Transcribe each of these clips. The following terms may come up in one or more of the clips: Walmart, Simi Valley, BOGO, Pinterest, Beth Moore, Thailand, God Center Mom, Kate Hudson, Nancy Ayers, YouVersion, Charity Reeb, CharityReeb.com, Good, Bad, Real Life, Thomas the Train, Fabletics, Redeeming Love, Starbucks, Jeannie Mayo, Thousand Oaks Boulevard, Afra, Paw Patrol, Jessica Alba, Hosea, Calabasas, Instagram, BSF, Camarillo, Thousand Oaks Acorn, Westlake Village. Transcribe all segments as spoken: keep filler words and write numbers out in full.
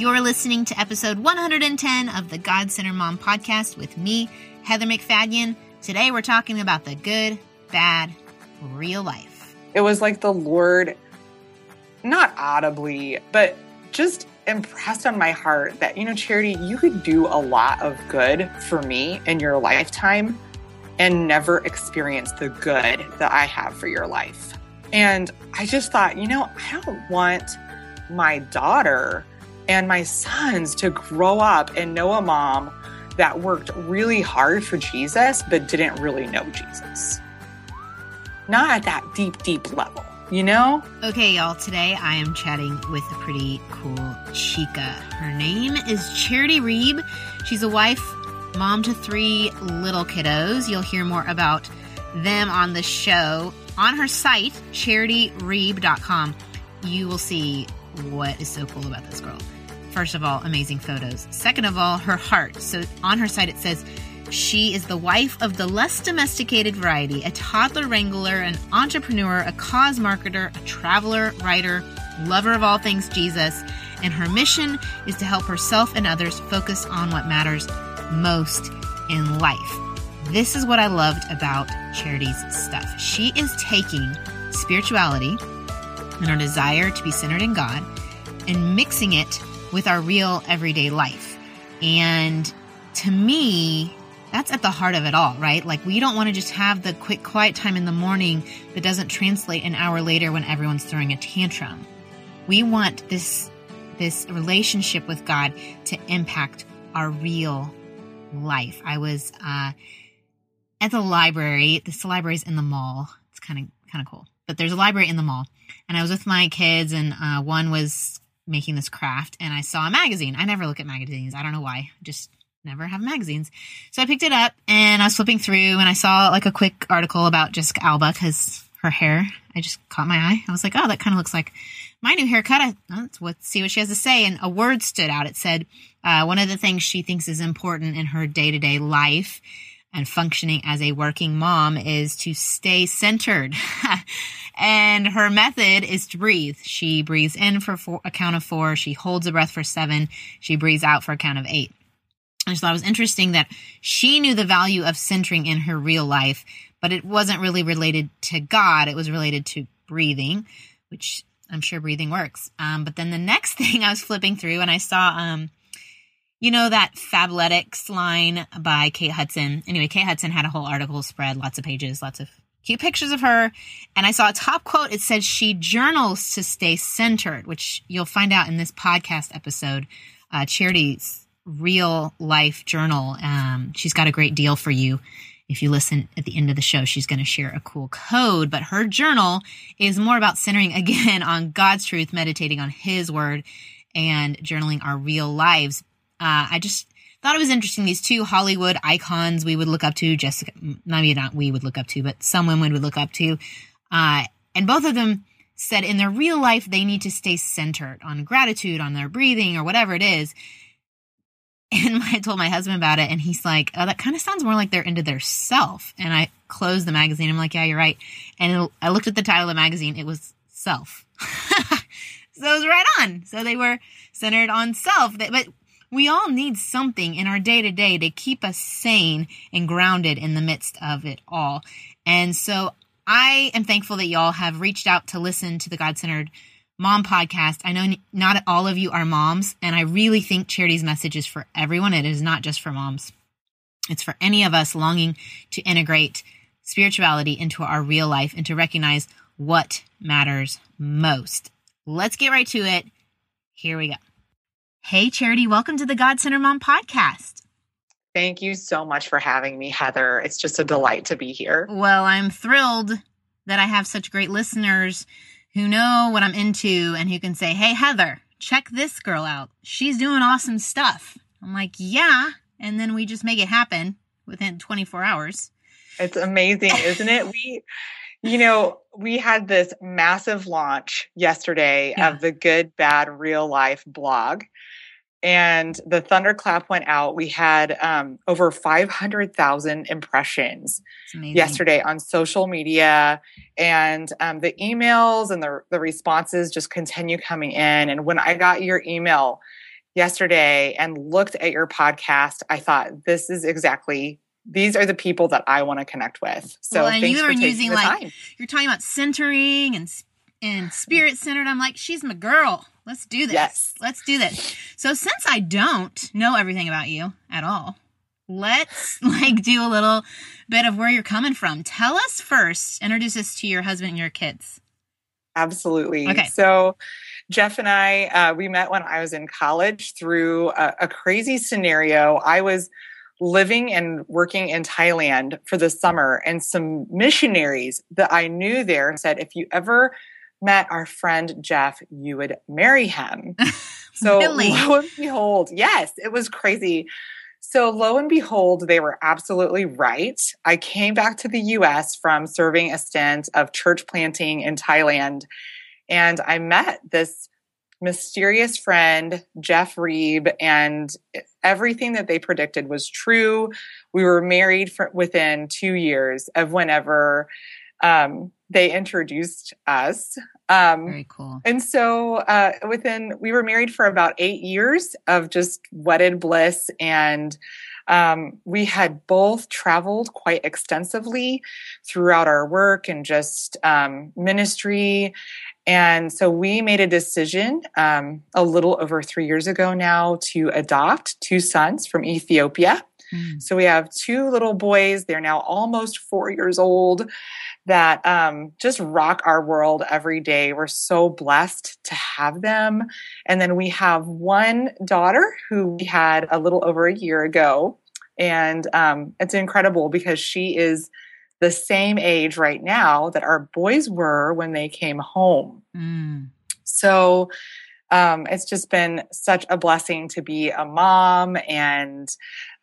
You're listening to episode one hundred ten of the God Center Mom podcast with me, Heather McFadden. Today we're talking about the good, bad, real life. It was like the Lord, not audibly, but just impressed on my heart that, you know, Charity, you could do a lot of good for me in your lifetime and never experience the good that I have for your life. And I just thought, you know, I don't want my daughter and my sons to grow up and know a mom that worked really hard for Jesus, but didn't really know Jesus. Not at that deep, deep level. You know? Okay, y'all, today I am chatting with a pretty cool chica. Her name is Charity Reeb. She's a wife, mom to three little kiddos. You'll hear more about them on the show. On her site, Charity Reeb dot com, you will see what is so cool about this girl. First of all, amazing photos. Second of all, her heart. So on her site it says, she is the wife of the less domesticated variety, a toddler wrangler, an entrepreneur, a cause marketer, a traveler, writer, lover of all things Jesus, and her mission is to help herself and others focus on what matters most in life. This is what I loved about Charity's stuff. She is taking spirituality and our desire to be centered in God and mixing it with our real everyday life. And to me, that's at the heart of it all, right? Like, we don't want to just have the quick, quiet time in the morning that doesn't translate an hour later when everyone's throwing a tantrum. We want this, this relationship with God to impact our real life. I was uh, at the library. This library's in the mall. It's kind of kind of cool. But there's a library in the mall. And I was with my kids, and uh, one was making this craft, and I saw a magazine. I never look at magazines. I don't know why. Just never have magazines. So I picked it up and I was flipping through and I saw like a quick article about Jessica Alba because her hair, I just caught my eye. I was like, oh, that kind of looks like my new haircut. I, let's, let's see what she has to say. And a word stood out. It said, uh, one of the things she thinks is important in her day-to-day life and functioning as a working mom is to stay centered. And her method is to breathe. She breathes in for four, a count of four. She holds a breath for seven. She breathes out for a count of eight. I just thought it was interesting that she knew the value of centering in her real life, but it wasn't really related to God. It was related to breathing, which I'm sure breathing works. Um, but then the next thing I was flipping through and I saw, um, you know, that Fabletics line by Kate Hudson. Anyway, Kate Hudson had a whole article spread, lots of pages, lots of cute pictures of her. And I saw a top quote. It said, she journals to stay centered, which you'll find out in this podcast episode, uh, Charity's Real Life Journal. Um, she's got a great deal for you. If you listen at the end of the show, she's going to share a cool code, but her journal is more about centering again on God's truth, meditating on his word, and journaling our real lives. Uh, I just thought it was interesting. These two Hollywood icons we would look up to, Jessica, maybe not we would look up to, but some women would look up to. Uh, and both of them said in their real life, they need to stay centered on gratitude, on their breathing, or whatever it is. And I told my husband about it, and he's like, oh, that kind of sounds more like they're into their self. And I closed the magazine. I'm like, yeah, you're right. And it, I looked at the title of the magazine. It was Self. So it was right on. So they were centered on self. But we all need something in our day-to-day to keep us sane and grounded in the midst of it all. And so I am thankful that y'all have reached out to listen to the God-Centered Mom podcast. I know not all of you are moms, and I really think Charity's message is for everyone. It is not just for moms. It's for any of us longing to integrate spirituality into our real life and to recognize what matters most. Let's get right to it. Here we go. Hey, Charity, welcome to the God Center Mom podcast. Thank you so much for having me, Heather. It's just a delight to be here. Well, I'm thrilled that I have such great listeners who know what I'm into and who can say, hey, Heather, check this girl out. She's doing awesome stuff. I'm like, yeah. And then we just make it happen within twenty-four hours. It's amazing, isn't it? We, you know, we had this massive launch yesterday yeah. of the Good, Bad, Real Life blog. And the thunderclap went out. We had um, over five hundred thousand impressions yesterday on social media. And um, the emails and the, the responses just continue coming in. And when I got your email, yesterday and looked at your podcast, I thought, this is exactly, these are the people that I want to connect with. So well, and thanks you for using, like, time. You're talking about centering and and spirit-centered. I'm like, she's my girl. Let's do this. Yes. Let's do this. So since I don't know everything about you at all, let's like do a little bit of where you're coming from. Tell us first, introduce us to your husband and your kids. Absolutely. Okay. So Jeff and I, uh, we met when I was in college through a, a crazy scenario. I was living and working in Thailand for the summer, and some missionaries that I knew there said, if you ever met our friend Jeff, you would marry him. So really? Lo and behold, yes, it was crazy. So lo and behold, they were absolutely right. I came back to the U S from serving a stint of church planting in Thailand, and I met this mysterious friend, Jeff Reeb, and everything that they predicted was true. We were married for, within two years of whenever um, they introduced us. Um, Very cool. And so uh, within, we were married for about eight years of just wedded bliss, and um, we had both traveled quite extensively throughout our work and just um, ministry. And so we made a decision um, a little over three years ago now to adopt two sons from Ethiopia. Mm. So we have two little boys. They're now almost four years old that um, just rock our world every day. We're so blessed to have them. And then we have one daughter who we had a little over a year ago. And um, it's incredible because she is the same age right now that our boys were when they came home. Mm. So um, it's just been such a blessing to be a mom. And,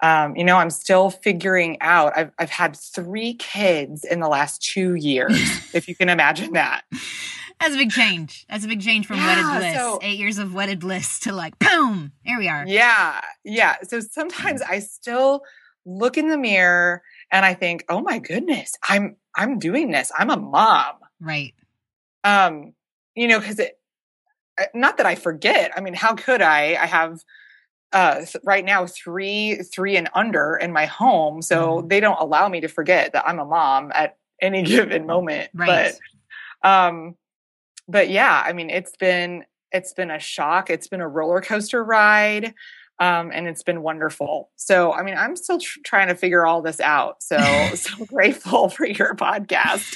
um, you know, I'm still figuring out, I've, I've had three kids in the last two years, if you can imagine that. That's a big change. That's a big change from yeah, wedded bliss, so, eight years of wedded bliss to like, boom, here we are. Yeah. Yeah. So sometimes I still look in the mirror and I think, oh my goodness, I'm, I'm doing this. I'm a mom. Right. Um, you know, cause it, not that I forget. I mean, how could I, I have, uh, right now three, three and under in my home. So mm. they don't allow me to forget that I'm a mom at any given moment. Right. But, um, but yeah, I mean, it's been, it's been a shock. It's been a roller coaster ride. Um, and it's been wonderful. So, I mean, I'm still tr- trying to figure all this out. So, so grateful for your podcast.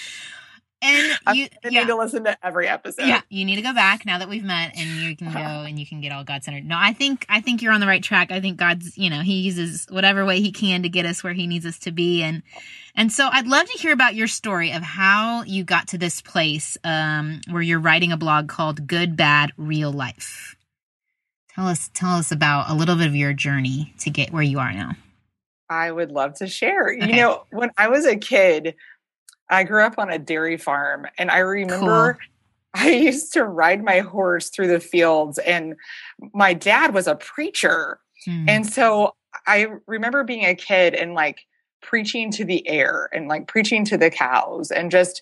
And you I yeah. need to listen to every episode. Yeah, you need to go back now that we've met, and you can go and you can get all God centered. No, I think I think you're on the right track. I think God's, you know, He uses whatever way He can to get us where He needs us to be, and and so I'd love to hear about your story of how you got to this place um, where you're writing a blog called Good, Bad, Real Life. Tell us, tell us about a little bit of your journey to get where you are now. I would love to share. Okay. You know, when I was a kid, I grew up on a dairy farm, and I remember cool. I used to ride my horse through the fields, and my dad was a preacher. Hmm. And so I remember being a kid and like preaching to the air and like preaching to the cows and just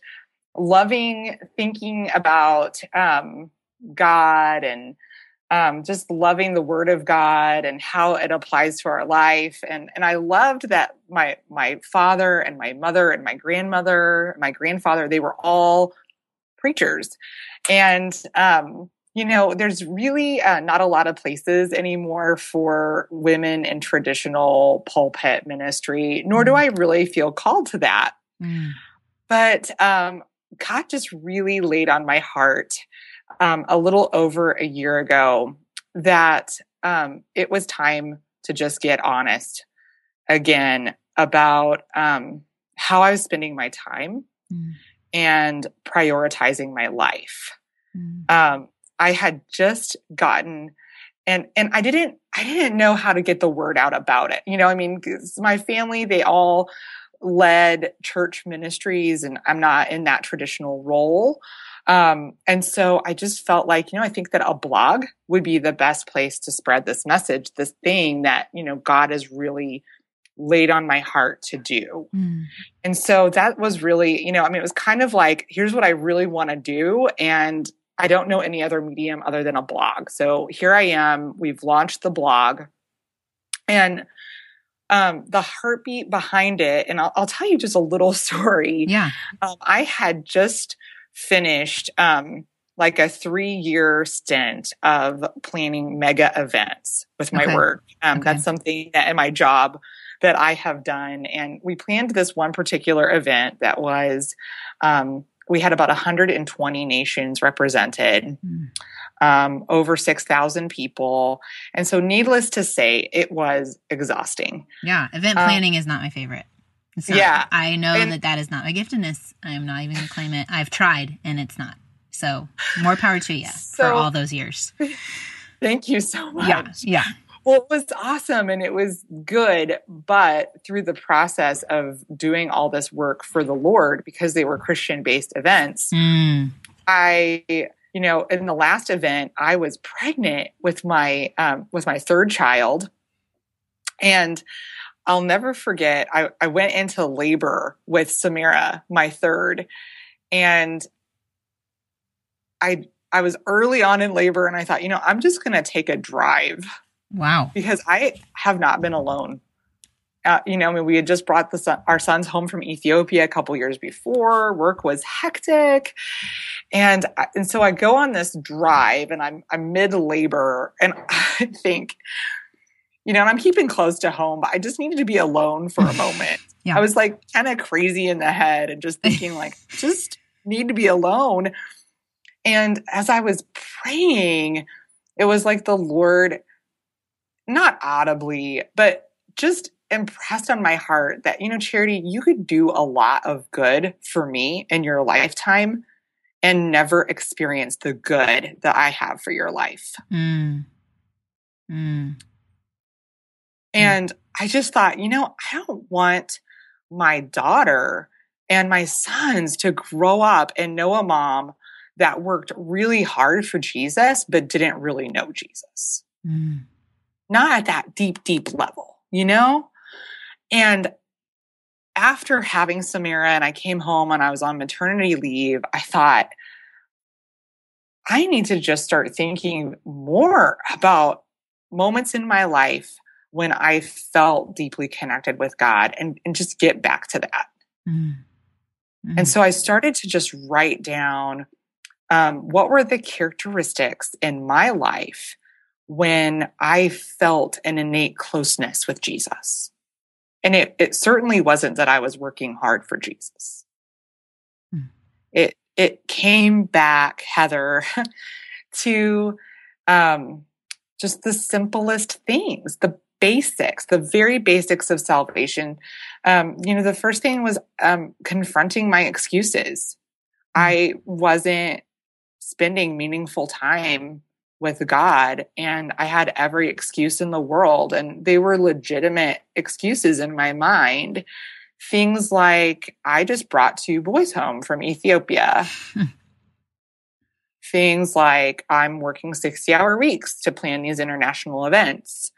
loving thinking about um, God and Um, just loving the Word of God and how it applies to our life. And and I loved that my my father and my mother and my grandmother, my grandfather, they were all preachers. And, um, you know, there's really uh, not a lot of places anymore for women in traditional pulpit ministry, nor do I really feel called to that. Mm. But um, God just really laid on my heart Um, a little over a year ago that um, it was time to just get honest again about um, how I was spending my time mm. and prioritizing my life. Mm. Um, I had just gotten, and and I didn't I didn't know how to get the word out about it. You know, I mean, 'cause my family, they all led church ministries, and I'm not in that traditional role. Um, and so I just felt like, you know, I think that a blog would be the best place to spread this message, this thing that, you know, God has really laid on my heart to do. Mm. And so that was really, you know, I mean, it was kind of like, here's what I really want to do. And I don't know any other medium other than a blog. So here I am. We've launched the blog. And um, the heartbeat behind it, and I'll, I'll tell you just a little story. Yeah. Um, I had just finished um, like a three-year stint of planning mega events with my okay. work. Um, okay. That's something that in my job that I have done. And we planned this one particular event that was, um, we had about one hundred twenty nations represented, mm-hmm. um, over six thousand people. And so needless to say, it was exhausting. Yeah. Event planning um, is not my favorite. It's not, yeah. I know and, that that is not my giftedness. I am not even going to claim it. I've tried and it's not. So more power to you so, for all those years. Thank you so much. Yeah. Yeah. Well, it was awesome and it was good, but through the process of doing all this work for the Lord, because they were Christian-based events, mm. I, you know, in the last event, I was pregnant with my um, with my third child, and I'll never forget. I, I went into labor with Samira, my third, and I I was early on in labor, and I thought, you know, I'm just going to take a drive. Wow. Because I have not been alone. Uh, you know, I mean, we had just brought the son, our sons home from Ethiopia a couple years before. Work was hectic. And, I, and so I go on this drive and I'm, I'm mid labor and I think, you know, and I'm keeping close to home, but I just needed to be alone for a moment. Yeah. I was like kind of crazy in the head and just thinking like, just need to be alone. And as I was praying, it was like the Lord, not audibly, but just impressed on my heart that, you know, Charity, you could do a lot of good for me in your lifetime and never experience the good that I have for your life. Mm. Mm. And mm. I just thought, you know, I don't want my daughter and my sons to grow up and know a mom that worked really hard for Jesus, but didn't really know Jesus. Mm. Not at that deep, deep level, you know? And after having Samira and I came home and I was on maternity leave, I thought, I need to just start thinking more about moments in my life when I felt deeply connected with God and, and just get back to that. Mm-hmm. And so I started to just write down um, what were the characteristics in my life when I felt an innate closeness with Jesus. And it, it certainly wasn't that I was working hard for Jesus. Mm. It it came back, Heather, to um, just the simplest things, the basics, the very basics of salvation. Um, you know, the first thing was um, confronting my excuses. I wasn't spending meaningful time with God, and I had every excuse in the world, and they were legitimate excuses in my mind. Things like, I just brought two boys home from Ethiopia. Things like, I'm working sixty-hour weeks to plan these international events.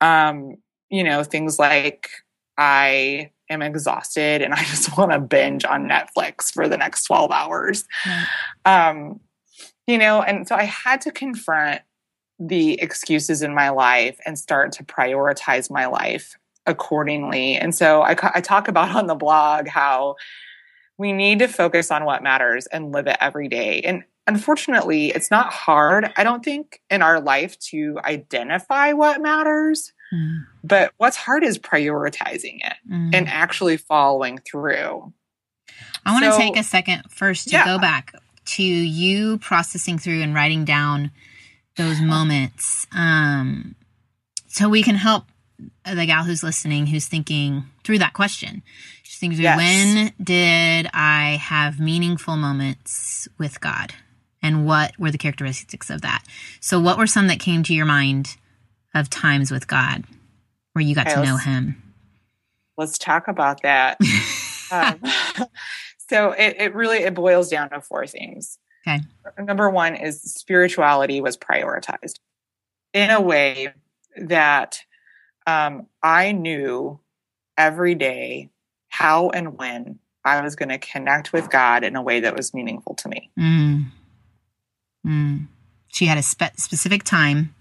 Um, you know, things like, I am exhausted, and I just want to binge on Netflix for the next twelve hours. Um You know, and so I had to confront the excuses in my life and start to prioritize my life accordingly. And so I, I talk about on the blog how we need to focus on what matters and live it every day. And unfortunately, it's not hard, I don't think, in our life to identify what matters. Mm. But what's hard is prioritizing it mm. and actually following through. I want to so, take a second first to yeah. go back to you processing through and writing down those moments. Um, so we can help the gal who's listening, who's thinking through that question. She's thinking, through, yes. when did I have meaningful moments with God? And what were the characteristics of that? So what were some that came to your mind of times with God where you got okay, to know him? Let's talk about that. um, So it, it really, it boils down to four things. Okay. Number one is spirituality was prioritized in a way that um, I knew every day how and when I was going to connect with God in a way that was meaningful to me. Mm. Mm. She had a spe- specific time,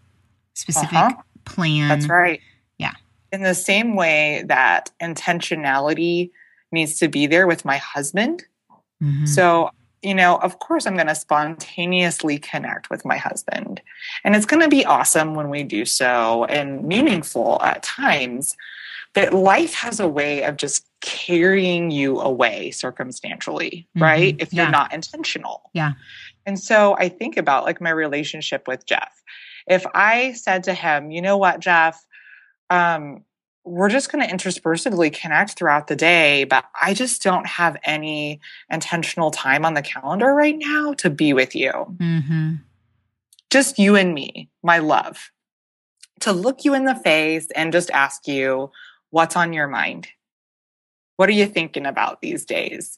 specific uh-huh. plan. That's right. Yeah. In the same way that intentionality needs to be there with my husband. Mm-hmm. So, you know, of course I'm going to spontaneously connect with my husband. And it's going to be awesome when we do so and meaningful at times. But life has a way of just carrying you away circumstantially, mm-hmm. right? If yeah. you're not intentional. Yeah. And so I think about like my relationship with Jeff. If I said to him, you know what, Jeff, um, we're just going to interspersively connect throughout the day, but I just don't have any intentional time on the calendar right now to be with you. Mm-hmm. Just you and me, my love, to look you in the face and just ask you, what's on your mind? What are you thinking about these days?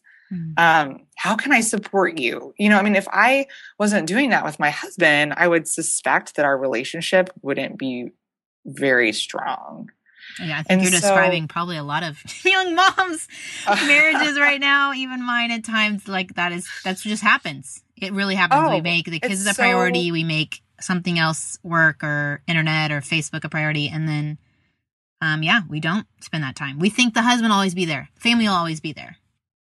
Um, how can I support you? You know, I mean, if I wasn't doing that with my husband, I would suspect that our relationship wouldn't be very strong. Yeah, I think and you're so, describing probably a lot of young moms' marriages right now, even mine at times. Like that is, that's just happens. It really happens. Oh, we make the kids a priority. So, we make something else work or internet or Facebook a priority. And then, um, yeah, we don't spend that time. We think the husband will always be there. Family will always be there.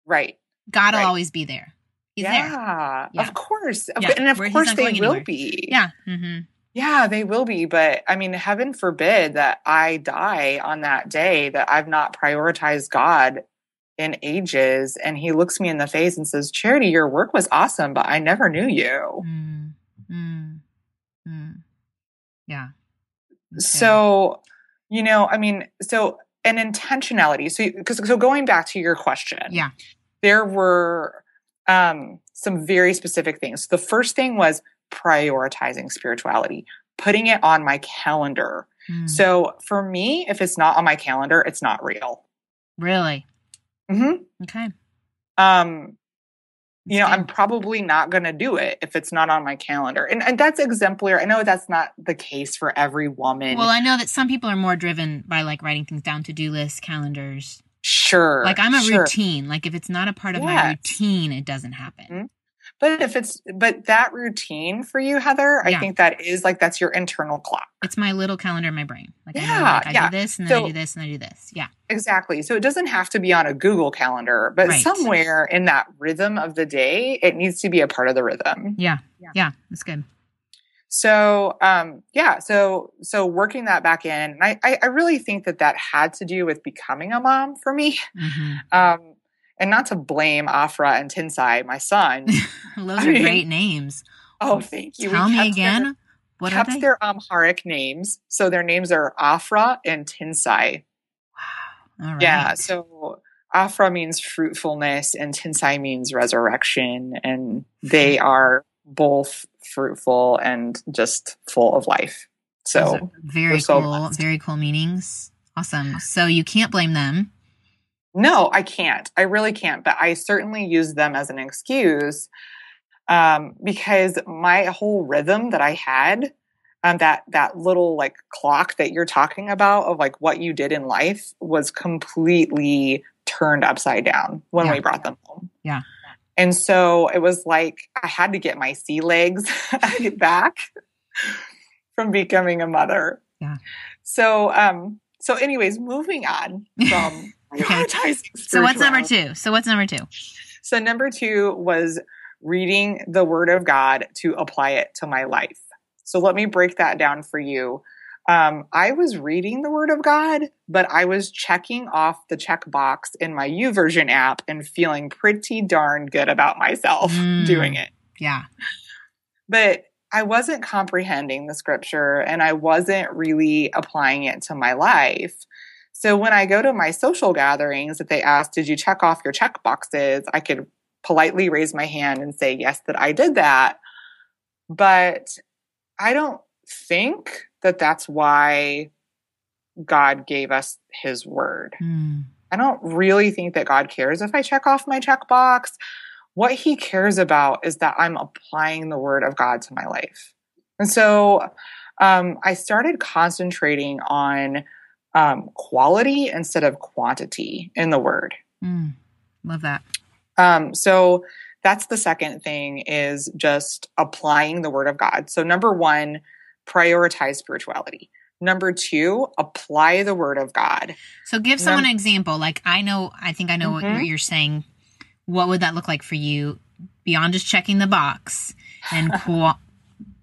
Right. God will right. always be there. He's yeah, there. Yeah, of course. Yeah. And of Where course they will anywhere. Be. Yeah. Mm-hmm. Yeah, they will be. But I mean, heaven forbid that I die on that day that I've not prioritized God in ages. And he looks me in the face and says, Charity, your work was awesome, but I never knew you. Mm, mm, mm. Yeah. Okay. So, you know, I mean, so an intentionality. So, because so going back to your question. Yeah. There were um, some very specific things. The first thing was prioritizing spirituality, putting it on my calendar. Mm. So for me, if it's not on my calendar, it's not real. Really? Mm-hmm. Okay. Um, you know, I'm probably not going to do it if it's not on my calendar. And, and that's exemplary. I know that's not the case for every woman. Well, I know that some people are more driven by like writing things down, to-do lists, calendars. Sure. Like I'm a sure. routine. Like if it's not a part of yes. my routine, it doesn't happen. Mm-hmm. But if it's, but that routine for you, Heather, yeah. I think that is like, that's your internal clock. It's my little calendar in my brain. Like, yeah, I, know, like, I yeah. do this and then so, I do this and I do this. Yeah, exactly. So it doesn't have to be on a Google calendar, but right. somewhere in that rhythm of the day, it needs to be a part of the rhythm. Yeah. Yeah. yeah that's good. So, um, yeah, so, so working that back in, and I, I really think that that had to do with becoming a mom for me. Mm-hmm. Um, and not to blame Afra and Tinsai, my son. Those I are mean, great names. Oh, thank you. Tell we me again. Their, what kept are they? Their Amharic names. So their names are Afra and Tinsai. Wow. All right. Yeah. So Afra means fruitfulness and Tinsai means resurrection. And they are both fruitful and just full of life. So very so cool, blessed. Very cool meanings. Awesome. So you can't blame them. No, I can't. I really can't. But I certainly use them as an excuse um, because my whole rhythm that I had, um, that that little like clock that you're talking about of like what you did in life was completely turned upside down when yeah. we brought them home. Yeah. And so it was like I had to get my sea legs back from becoming a mother. Yeah. So, um, so anyways, moving on from prioritizing spirituality. So what's number two? So what's number two? So number two was reading the Word of God to apply it to my life. So let me break that down for you. Um, I was reading the Word of God, but I was checking off the checkbox in my YouVersion app and feeling pretty darn good about myself mm, doing it. Yeah. But I wasn't comprehending the scripture and I wasn't really applying it to my life. So when I go to my social gatherings that they ask, did you check off your checkboxes? I could politely raise my hand and say, yes, that I did that. But I don't think that that's why God gave us his word. Mm. I don't really think that God cares if I check off my checkbox. What he cares about is that I'm applying the word of God to my life. And so um, I started concentrating on um, quality instead of quantity in the word. Mm. Love that. Um, so That's the second thing, is just applying the word of God. So number one, prioritize spirituality. Number two, apply the word of God. So give someone Num- an example. Like I know, I think I know mm-hmm. what you're saying. What would that look like for you beyond just checking the box and qual-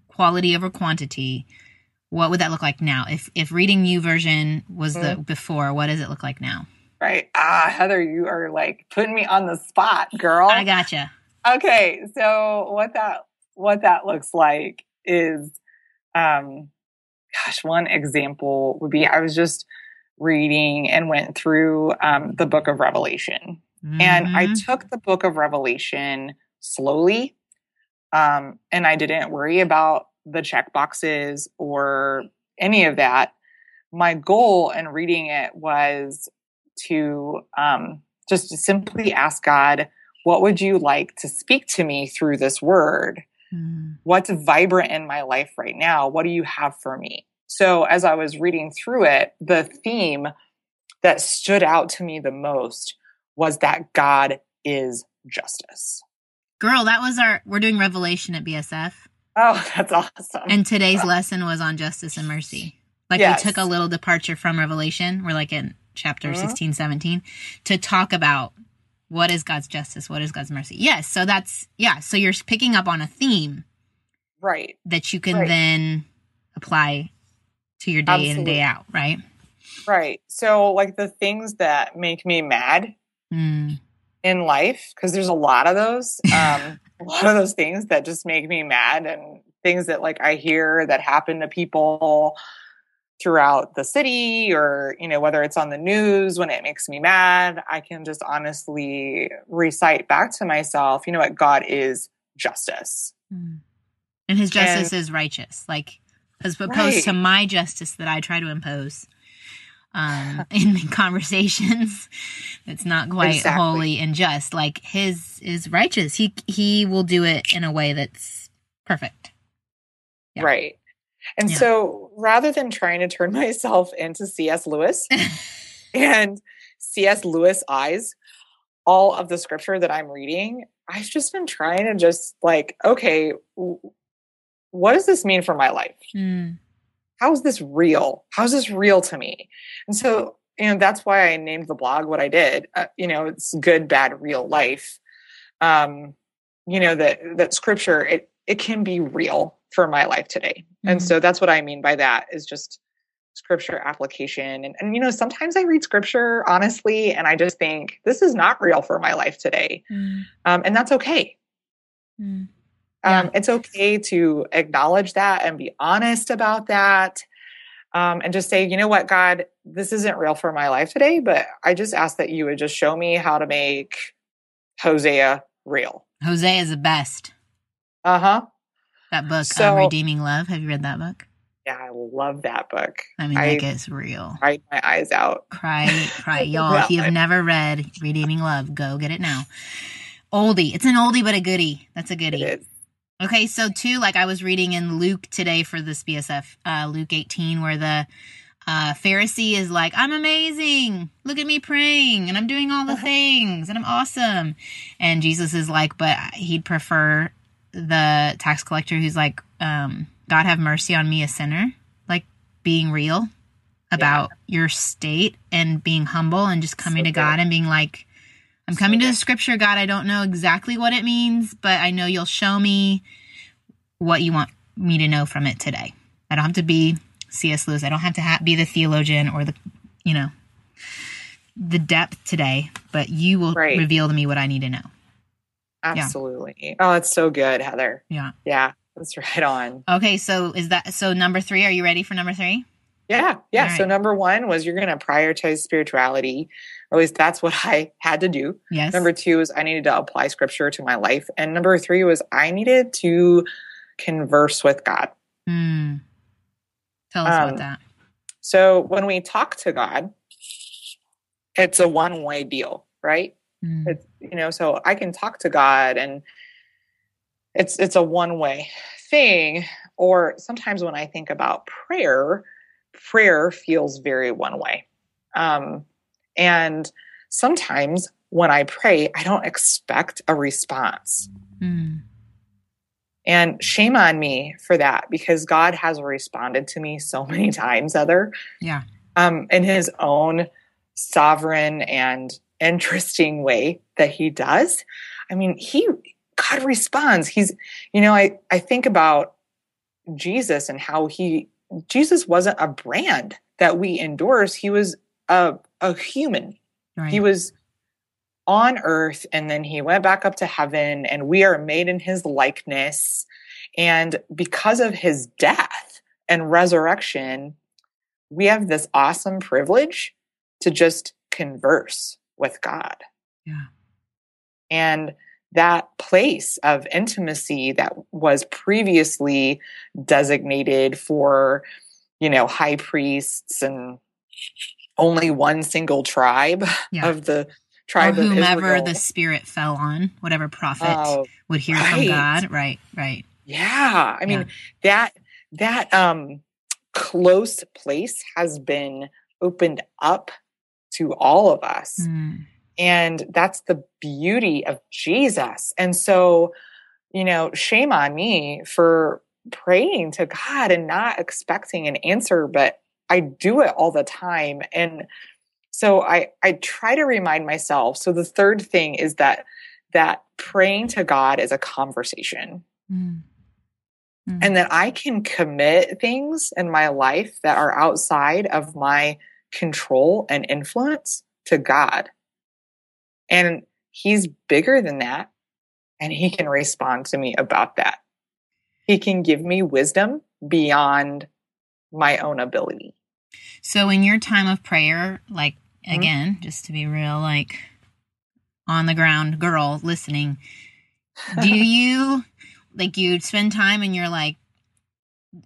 quality over quantity? What would that look like now? If if reading YouVersion was mm-hmm. the before, what does it look like now? Right. Ah, Heather, you are like putting me on the spot, girl. I gotcha. Okay. So what that, what that looks like is, um, gosh, one example would be, I was just reading and went through, um, the book of Revelation, mm-hmm. and I took the book of Revelation slowly. Um, and I didn't worry about the check boxes or any of that. My goal in reading it was to um, just to simply ask God, what would you like to speak to me through this word? Mm. What's vibrant in my life right now? What do you have for me? So as I was reading through it, the theme that stood out to me the most was that God is justice. Girl, that was our, we're doing Revelation at B S F. Oh, that's awesome. And today's lesson was on justice and mercy. Like yes. we took a little departure from Revelation. We're like in chapter sixteen, seventeen, to talk about what is God's justice, what is God's mercy. Yes, so that's, yeah, so you're picking up on a theme. Right. That you can right. then apply to your day Absolutely. in and day out, right? Right. So like the things that make me mad mm. in life, because there's a lot of those, um, a lot of those things that just make me mad, and things that like I hear that happen to people throughout the city, or, you know, whether it's on the news, when it makes me mad, I can just honestly recite back to myself, you know what, God is justice. Mm. And his justice and, is righteous, like as opposed right. to my justice that I try to impose um, in conversations. It's not quite exactly. holy and just. Like his is righteous. He, he will do it in a way that's perfect. Yeah. Right. And yeah. so rather than trying to turn myself into C S. Lewis and C S. Lewis eyes, all of the scripture that I'm reading, I've just been trying to just like, okay, what does this mean for my life? Mm. How is this real? How is this real to me? And so, you know, that's why I named the blog what I did. Uh, you know, it's Good, Bad, Real Life. Um, you know, that, that scripture, it, it can be real for my life today. And mm-hmm. so that's what I mean by that, is just scripture application. And, and, you know, sometimes I read scripture, honestly, and I just think this is not real for my life today. Mm. Um, and that's okay. Mm. Yeah. Um, it's okay to acknowledge that and be honest about that. Um, and just say, you know what, God, this isn't real for my life today, but I just ask that you would just show me how to make Hosea real. Hosea is the best. Uh-huh. That book, so, um, Redeeming Love. Have you read that book? Yeah, I love that book. I mean, I, that gets real. Cried my eyes out. Cry, cry. Y'all, well, if you've I, never read Redeeming Love, go get it now. Oldie. It's an oldie, but a goodie. That's a goodie. It is. Okay, so too, like I was reading in Luke today for this B S F, uh, Luke eighteen, where the uh, Pharisee is like, I'm amazing. Look at me praying, and I'm doing all the things, and I'm awesome. And Jesus is like, but he'd prefer the tax collector who's like, um, God have mercy on me, a sinner, like being real about yeah. your state and being humble and just coming so to God good. And being like, I'm so coming good. to the scripture, God. I don't know exactly what it means, but I know you'll show me what you want me to know from it today. I don't have to be C S. Lewis. I don't have to ha- be the theologian or the, you know, the depth today, but you will right. reveal to me what I need to know. Absolutely. Yeah. Oh, it's so good, Heather. Yeah. Yeah. That's right on. Okay. So is that, so number three, are you ready for number three? Yeah. Yeah. Right. So number one was you're going to prioritize spirituality. Or at least that's what I had to do. Yes. Number two is I needed to apply scripture to my life. And number three was I needed to converse with God. Mm. Tell us um, about that. So when we talk to God, it's a one-way deal, right? It's, you know, so I can talk to God and it's, it's a one way thing. Or sometimes when I think about prayer, prayer feels very one way. Um, and sometimes when I pray, I don't expect a response. Mm. And shame on me for that, because God has responded to me so many times, Heather. Yeah. Um, in his own sovereign and interesting way that he does. I mean, he, God responds. He's, you know, I, I think about Jesus and how he, Jesus wasn't a brand that we endorse. He was a, a human. Right. He was on earth, and then he went back up to heaven, and we are made in his likeness. And because of his death and resurrection, we have this awesome privilege to just converse with God. Yeah. And that place of intimacy that was previously designated for, you know, high priests and only one single tribe yeah. of the tribe or of whomever Israel. The Spirit fell on, whatever prophet uh, would hear right. from God. Right, right. Yeah. I mean, yeah. that that um, close place has been opened up to all of us. Mm. And that's the beauty of Jesus. And so, you know, shame on me for praying to God and not expecting an answer, but I do it all the time. And so I, I try to remind myself. So the third thing is that, that praying to God is a conversation. Mm. Mm. And that I can commit things in my life that are outside of my control and influence to God. And he's bigger than that, and he can respond to me about that. He can give me wisdom beyond my own ability. So in your time of prayer, like, mm-hmm. again, just to be real, like, on the ground girl listening, do you, like, you spend time and you're, like,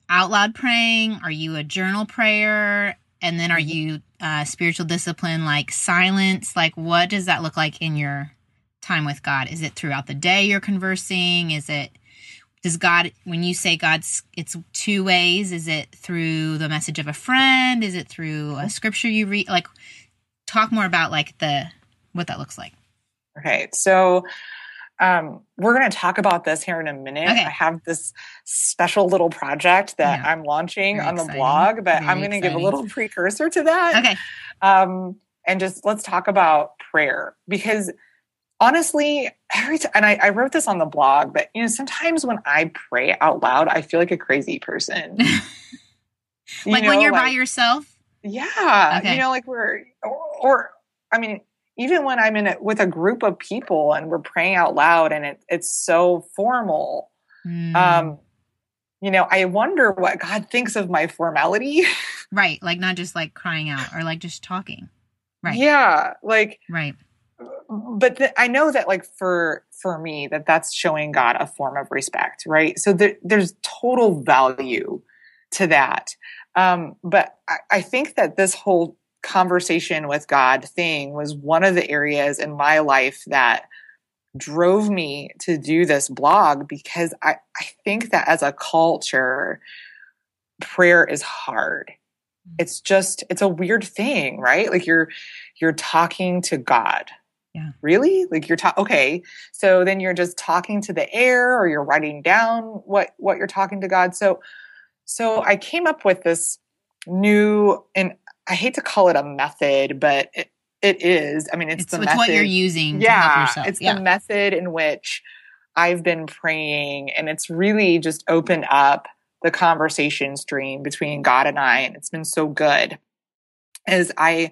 out loud praying? Are you a journal prayer? And then are you uh, spiritual discipline, like silence? Like, what does that look like in your time with God? Is it throughout the day you're conversing? Is it, does God, when you say God's, it's two ways, is it through the message of a friend? Is it through a scripture you read? Like, talk more about like the, what that looks like. Okay. So um, we're going to talk about this here in a minute. Okay. I have this special little project that yeah. I'm launching Very on the exciting. blog, but Very I'm going to give a little precursor to that. Okay. Um, and just let's talk about prayer, because honestly, every time, and I, I wrote this on the blog, but you know, sometimes when I pray out loud, I feel like a crazy person. like know, when you're like, by yourself? Yeah. Okay. You know, like we're, or, or I mean, even when I'm in it with a group of people and we're praying out loud and it, it's so formal, mm. um, you know, I wonder what God thinks of my formality. Right. Like not just like crying out or like just talking. Right. Yeah. Like, right. But th- I know that like for, for me, that that's showing God a form of respect. Right. So th- there's total value to that. Um, but I, I think that this whole conversation with God thing was one of the areas in my life that drove me to do this blog, because I, I think that as a culture, prayer is hard. It's just, it's a weird thing, right? Like you're, you're talking to God. Yeah. Really? Like you're talking, okay. So then you're just talking to the air, or you're writing down what, what you're talking to God. So, so I came up with this new, and I hate to call it a method, but it, it is. I mean, it's, it's the with method. What you're using yeah, to help yourself. It's yeah. the method in which I've been praying, and it's really just opened up the conversation stream between God and I, and it's been so good. Is I,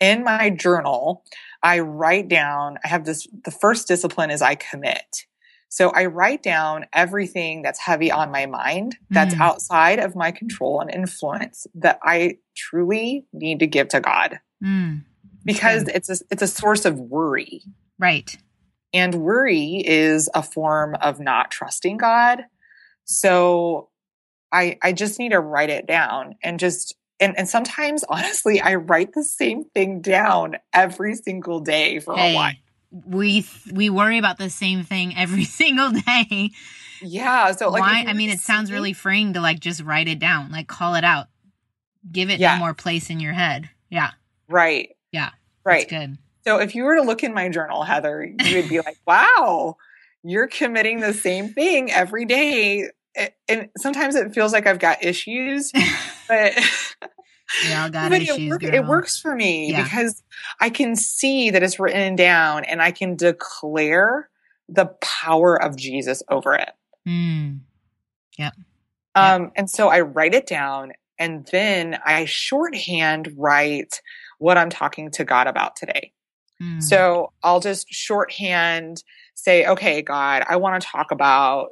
in my journal, I write down, I have this, the first discipline is I commit. So I write down everything that's heavy on my mind, that's mm. outside of my control and influence, that I truly need to give to God. Mm. Because okay. it's a, it's a source of worry. Right. And worry is a form of not trusting God. So I I just need to write it down and just and, and sometimes honestly I write the same thing down every single day for hey. a while. We we worry about the same thing every single day. Yeah. So like, why? I mean, it sounds really freeing to like just write it down, like call it out, give it yeah. no more place in your head. Yeah. Right. Yeah. Right. That's good. So if you were to look in my journal, Heather, you would be like, wow, you're committing the same thing every day. And sometimes it feels like I've got issues, but... Yeah, got but issues, it, work, it works for me yeah. because I can see that it's written down and I can declare the power of Jesus over it. Mm. Yep. Um, yep. And so I write it down and then I shorthand write what I'm talking to God about today. Mm. So I'll just shorthand say, okay, God, I want to talk about,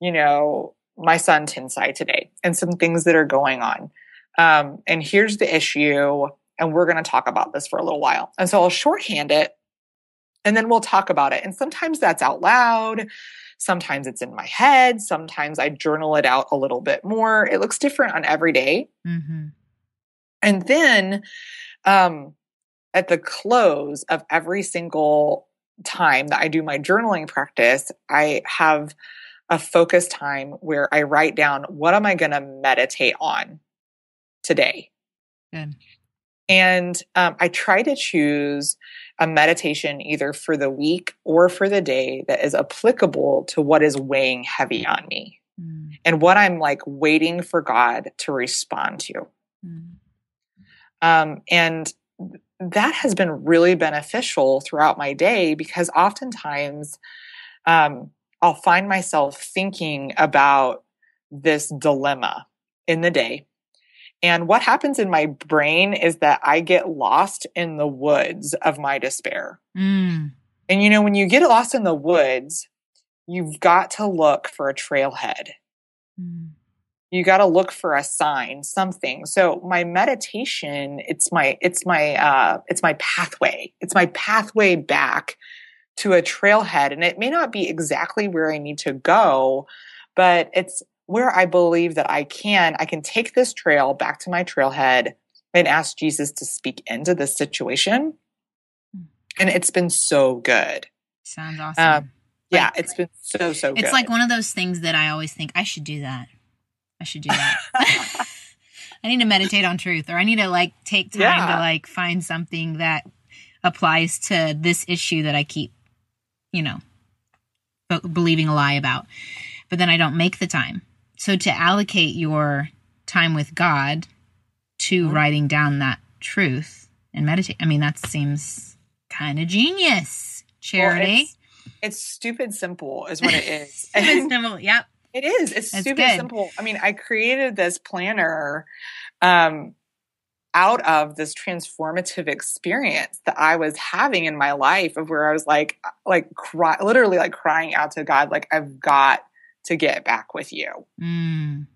you know, my son Tinsai today and some things that are going on. Um, and here's the issue, and we're going to talk about this for a little while. And so I'll shorthand it, and then we'll talk about it. And sometimes that's out loud. Sometimes it's in my head. Sometimes I journal it out a little bit more. It looks different on every day. Mm-hmm. And then um, at the close of every single time that I do my journaling practice, I have a focus time where I write down, what am I going to meditate on today? Good. And um, I try to choose a meditation either for the week or for the day that is applicable to what is weighing heavy on me mm. and what I'm like waiting for God to respond to. Mm. Um, and that has been really beneficial throughout my day because oftentimes um, I'll find myself thinking about this dilemma in the day. And what happens in my brain is that I get lost in the woods of my despair. Mm. And, you know, when you get lost in the woods, you've got to look for a trailhead. Mm. You got to look for a sign, something. So my meditation, it's my, it's my, uh, it's my pathway. It's my pathway back to a trailhead. And it may not be exactly where I need to go, but it's where I believe that I can, I can take this trail back to my trailhead and ask Jesus to speak into this situation. And it's been so good. Sounds awesome. Um, yeah, like, it's been so, so good. It's like one of those things that I always think, I should do that. I should do that. I need to meditate on truth, or I need to like take time yeah. to like find something that applies to this issue that I keep, you know, believing a lie about. But then I don't make the time. So to allocate your time with God to mm-hmm. writing down that truth and meditate, I mean, that seems kind of genius, Charity. Well, it's, it's stupid simple is what it is. Stupid simple, yep. It is. It's That's stupid good. simple. I mean, I created this planner um, out of this transformative experience that I was having in my life of where I was like, like cry, literally like crying out to God, like I've got to get back with you. Mm.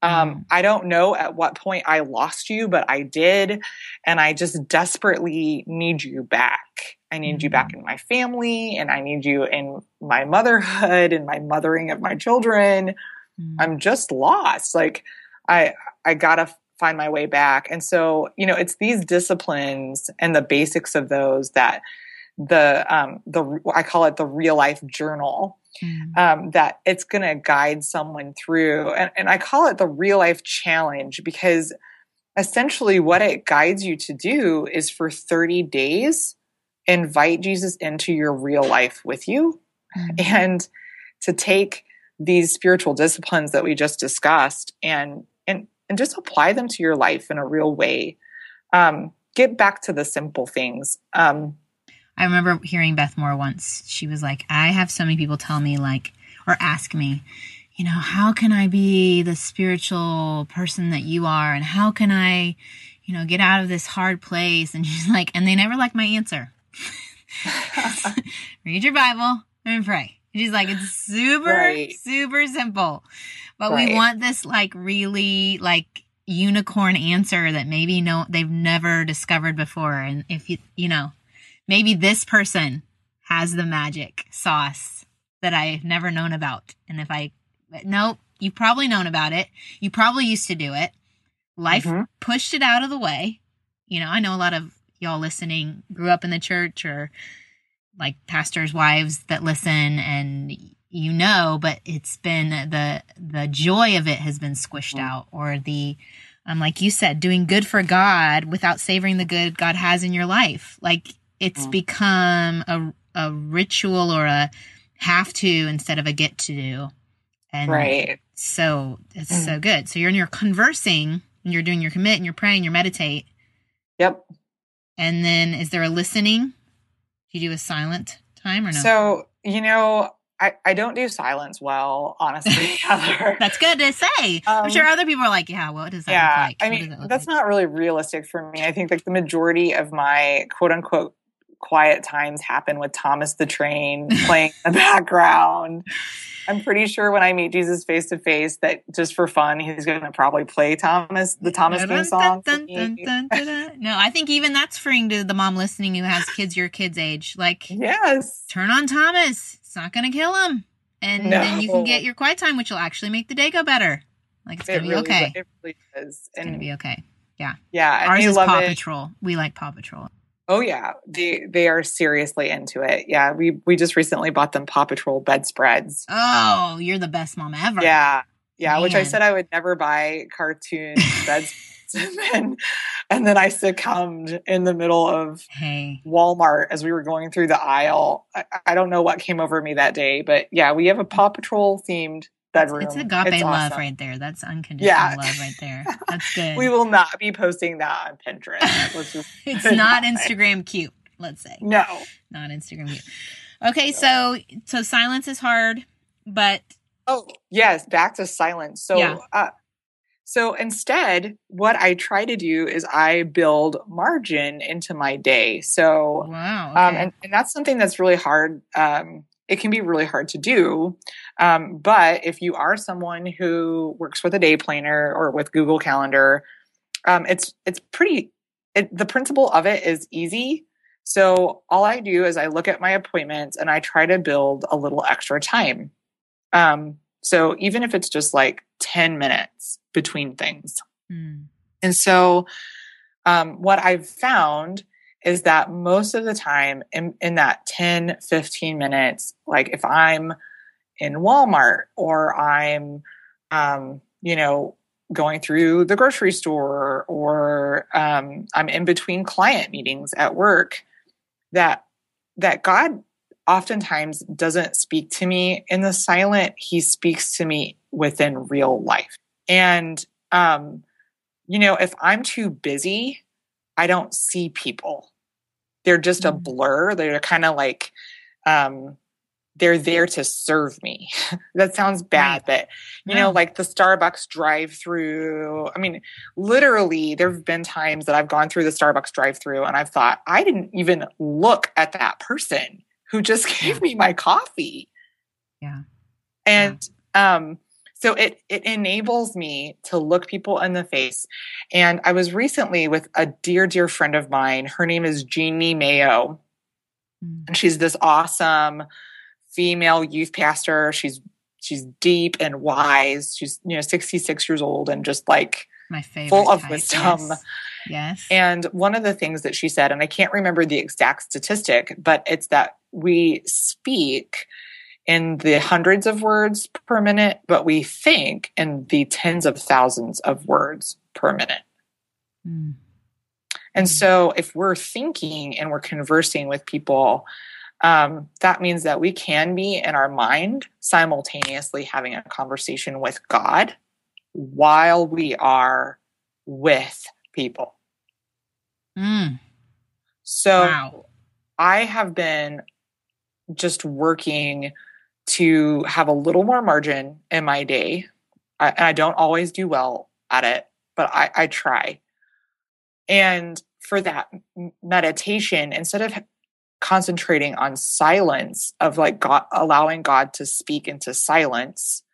Um, I don't know at what point I lost you, but I did. And I just desperately need you back. I need mm. you back in my family, and I need you in my motherhood and my mothering of my children. Mm. I'm just lost. Like I, I gotta find my way back. And so, you know, it's these disciplines and the basics of those that the, um, the, I call it the real life journal. Mm-hmm. Um, that it's going to guide someone through. And, and I call it the real life challenge because essentially what it guides you to do is for thirty days, invite Jesus into your real life with you mm-hmm. and to take these spiritual disciplines that we just discussed and, and, and just apply them to your life in a real way. Um, get back to the simple things. Um, I remember hearing Beth Moore once. She was like, I have so many people tell me like, or ask me, you know, how can I be the spiritual person that you are? And how can I, you know, get out of this hard place? And she's like, and they never like my answer. Read your Bible and pray. And she's like, it's super, right. super simple. But right. we want this like really like unicorn answer that maybe no, they've never discovered before. And if you, you know. Maybe this person has the magic sauce that I've never known about. And if I, no, you've probably known about it. You probably used to do it. Life mm-hmm. pushed it out of the way. You know, I know a lot of y'all listening grew up in the church or like pastors' wives that listen and you know, but it's been the, the joy of it has been squished mm-hmm. out or the, um, like you said, doing good for God without savoring the good God has in your life. Like, It's mm-hmm. become a, a ritual or a have to instead of a get to do. And right. so it's mm-hmm. so good. So you're in your conversing and you're doing your commit and you're praying, you're meditate. Yep. And then is there a listening? Do you do a silent time or no? So, you know, I, I don't do silence well, honestly, Heather. That's good to say. Um, I'm sure other people are like, yeah, what does that yeah, look like? I mean, that that's like? Not really realistic for me. I think like the majority of my quote unquote quiet times happen with Thomas the Train playing in the background. I'm pretty sure when I meet Jesus face to face that just for fun, he's going to probably play Thomas, the Thomas theme song. Dun, dun, dun, dun, dun. No, I think even that's freeing to the mom listening who has kids your kids' age. Like, yes, turn on Thomas. It's not going to kill him. And no. then you can get your quiet time, which will actually make the day go better. Like, it's going to be really, okay. It really is. It's going to be okay. Yeah. Yeah. Ours is Paw Patrol. It. We like Paw Patrol. Oh yeah, they they are seriously into it. Yeah, we we just recently bought them Paw Patrol bedspreads. Oh, you're the best mom ever. Yeah, yeah. Man. Which I said I would never buy cartoon bedspreads, and then and then I succumbed in the middle of hey. Walmart as we were going through the aisle. I, I don't know what came over me that day, but yeah, we have a Paw Patrol themed. Bedroom. It's agape it's love awesome. Right there. That's unconditional yeah. love right there. That's good. We will not be posting that on Pinterest. Let's just it's not Instagram way. Cute, let's say. No. Not Instagram cute. Okay, so so silence is hard, but... Oh, yes, back to silence. So, yeah. uh, so instead, what I try to do is I build margin into my day. So, wow, okay. um, and, and that's something that's really hard. Um It can be really hard to do, um, but if you are someone who works with a day planner or with Google Calendar, um, it's it's pretty. It, the principle of it is easy. So all I do is I look at my appointments and I try to build a little extra time. Um, so even if it's just like ten minutes between things, mm. and so um, what I've found. Is that most of the time in, in that ten, fifteen minutes, like if I'm in Walmart or I'm, um, you know, going through the grocery store or um, I'm in between client meetings at work, that that God oftentimes doesn't speak to me in the silent. He speaks to me within real life. And, um, you know, if I'm too busy, I don't see people. They're just a blur. They're kind of like, um, they're there to serve me. That sounds bad, but you yeah. know, like the Starbucks drive-through. I mean, literally there have been times that I've gone through the Starbucks drive-through and I've thought, I didn't even look at that person who just gave me my coffee. Yeah. And, yeah. um, So it it enables me to look people in the face. And I was recently with a dear, dear friend of mine. Her name is Jeannie Mayo. And she's this awesome female youth pastor. She's she's deep and wise. She's, you know, sixty-six years old and just like my favorite full of type. Wisdom. Yes. yes. And one of the things that she said, and I can't remember the exact statistic, but it's that we speak in the hundreds of words per minute, but we think in the tens of thousands of words per minute. Mm. And so if we're thinking and we're conversing with people, um, that means that we can be in our mind simultaneously having a conversation with God while we are with people. Mm. So wow. I have been just working to have a little more margin in my day. I, and I don't always do well at it, but I, I try. And for that meditation, instead of concentrating on silence, of like God, allowing God to speak into silence,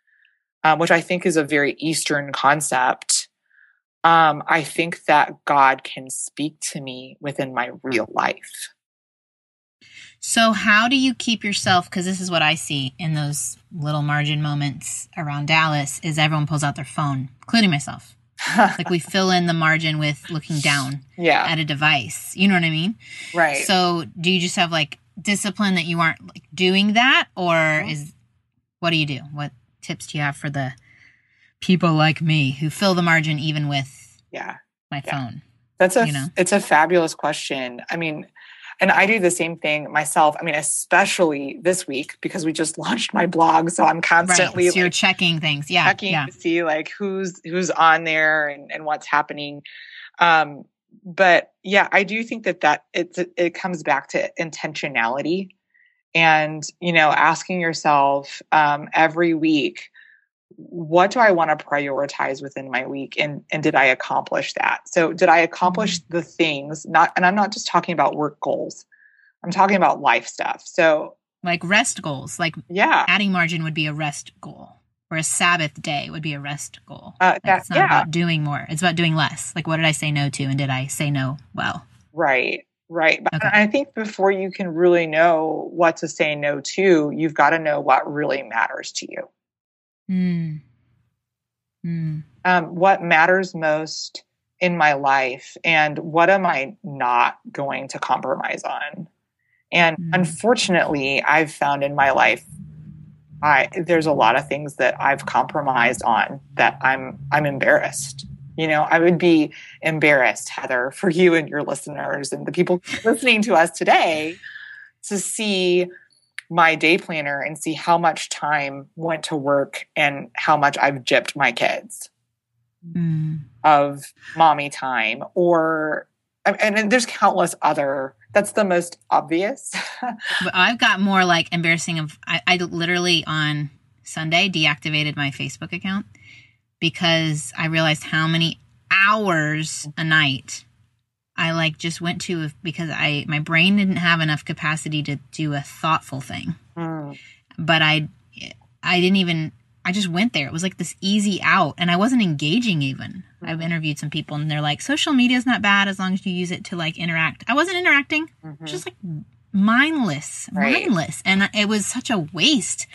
um, which I think is a very Eastern concept, um, I think that God can speak to me within my real life. So how do you keep yourself, because this is what I see in those little margin moments around Dallas, is everyone pulls out their phone, including myself. Like we fill in the margin with looking down yeah. at a device. You know what I mean? Right. So do you just have like discipline that you aren't like doing that, or is what do you do? What tips do you have for the people like me who fill the margin even with yeah. my yeah. phone? That's a, you know? It's a fabulous question. I mean, And I do the same thing myself. I mean, especially this week because we just launched my blog. So I'm constantly right. so you're like, checking things. Yeah. Checking yeah. to see like who's, who's on there and, and what's happening. Um, but yeah, I do think that that it's, it comes back to intentionality and, you know, asking yourself, um, every week, what do I want to prioritize within my week? And, and did I accomplish that? So did I accomplish the things not, and I'm not just talking about work goals. I'm talking about life stuff. So like rest goals, like yeah. adding margin would be a rest goal or a Sabbath day would be a rest goal. Uh, like that, it's not yeah. about doing more. It's about doing less. Like what did I say no to? And did I say no? Well, right. Right. But okay. I think before you can really know what to say no to, you've got to know what really matters to you. Mm. Mm. Um, what matters most in my life and what am I not going to compromise on? And mm. unfortunately, I've found in my life, I, there's a lot of things that I've compromised on that I'm, I'm embarrassed. You know, I would be embarrassed, Heather, for you and your listeners and the people listening to us today to see my day planner and see how much time went to work and how much I've gypped my kids mm. of mommy time or, and, and there's countless other, that's the most obvious. But I've got more like embarrassing of, I, I literally on Sunday deactivated my Facebook account because I realized how many hours a night I like just went to because I my brain didn't have enough capacity to do a thoughtful thing. Mm. But I I didn't even I just went there. It was like this easy out and I wasn't engaging even. Mm. I've interviewed some people and they're like social media is not bad as long as you use it to like interact. I wasn't interacting. Mm-hmm. Just like mindless, right. mindless and it was such a waste.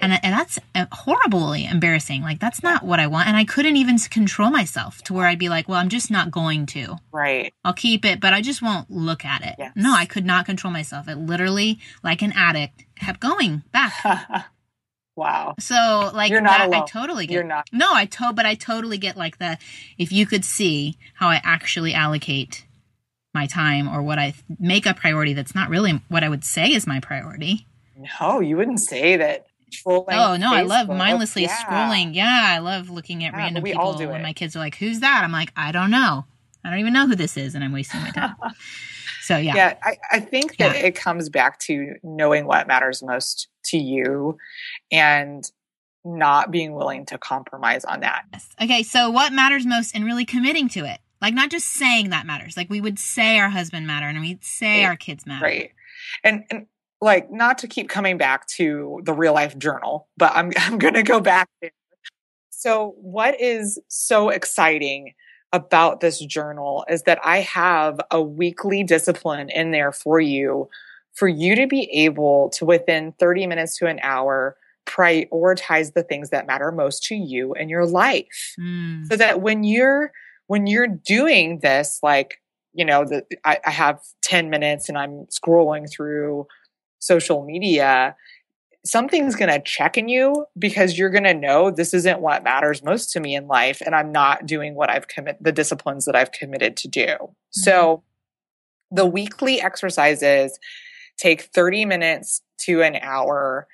And, and that's horribly embarrassing. Like, that's not what I want. And I couldn't even control myself to where I'd be like, well, I'm just not going to. Right. I'll keep it, but I just won't look at it. Yes. No, I could not control myself. It literally, like an addict, kept going back. Wow. So, like, You're not that, alone. I totally get. You're not. No, I to- but I totally get, like, the, if you could see how I actually allocate my time or what I make a priority that's not really what I would say is my priority. No, you wouldn't say that. Oh no, Facebook. I love mindlessly yeah. scrolling. Yeah, I love looking at yeah, random people. All do when it. My kids are like, "Who's that?" I'm like, "I don't know. I don't even know who this is," and I'm wasting my time. So yeah, yeah, I, I think that yeah. it comes back to knowing what matters most to you, and not being willing to compromise on that. Yes. Okay, so what matters most, and really committing to it, like not just saying that matters. Like we would say our husband matter, and we'd say right. our kids matter, right? And and. Like, not to keep coming back to the Real Life Journal, but I'm I'm going to go back there. So what is so exciting about this journal is that I have a weekly discipline in there for you, for you to be able to, within thirty minutes to an hour, prioritize the things that matter most to you in your life. Mm. So that when you're when you're doing this, like, you know, the, I, I have ten minutes and I'm scrolling through social media, something's going to check in you because you're going to know this isn't what matters most to me in life. And I'm not doing what I've committed, the disciplines that I've committed to do. Mm-hmm. So the weekly exercises take thirty minutes to an hour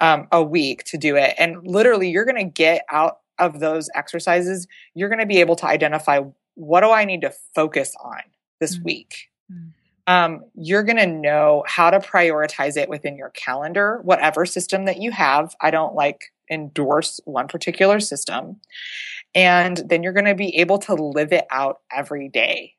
um, a week to do it. And literally you're going to get out of those exercises. You're going to be able to identify what do I need to focus on this mm-hmm. week? Mm-hmm. Um, you're going to know how to prioritize it within your calendar, whatever system that you have. I don't like endorse one particular system. And then you're going to be able to live it out every day.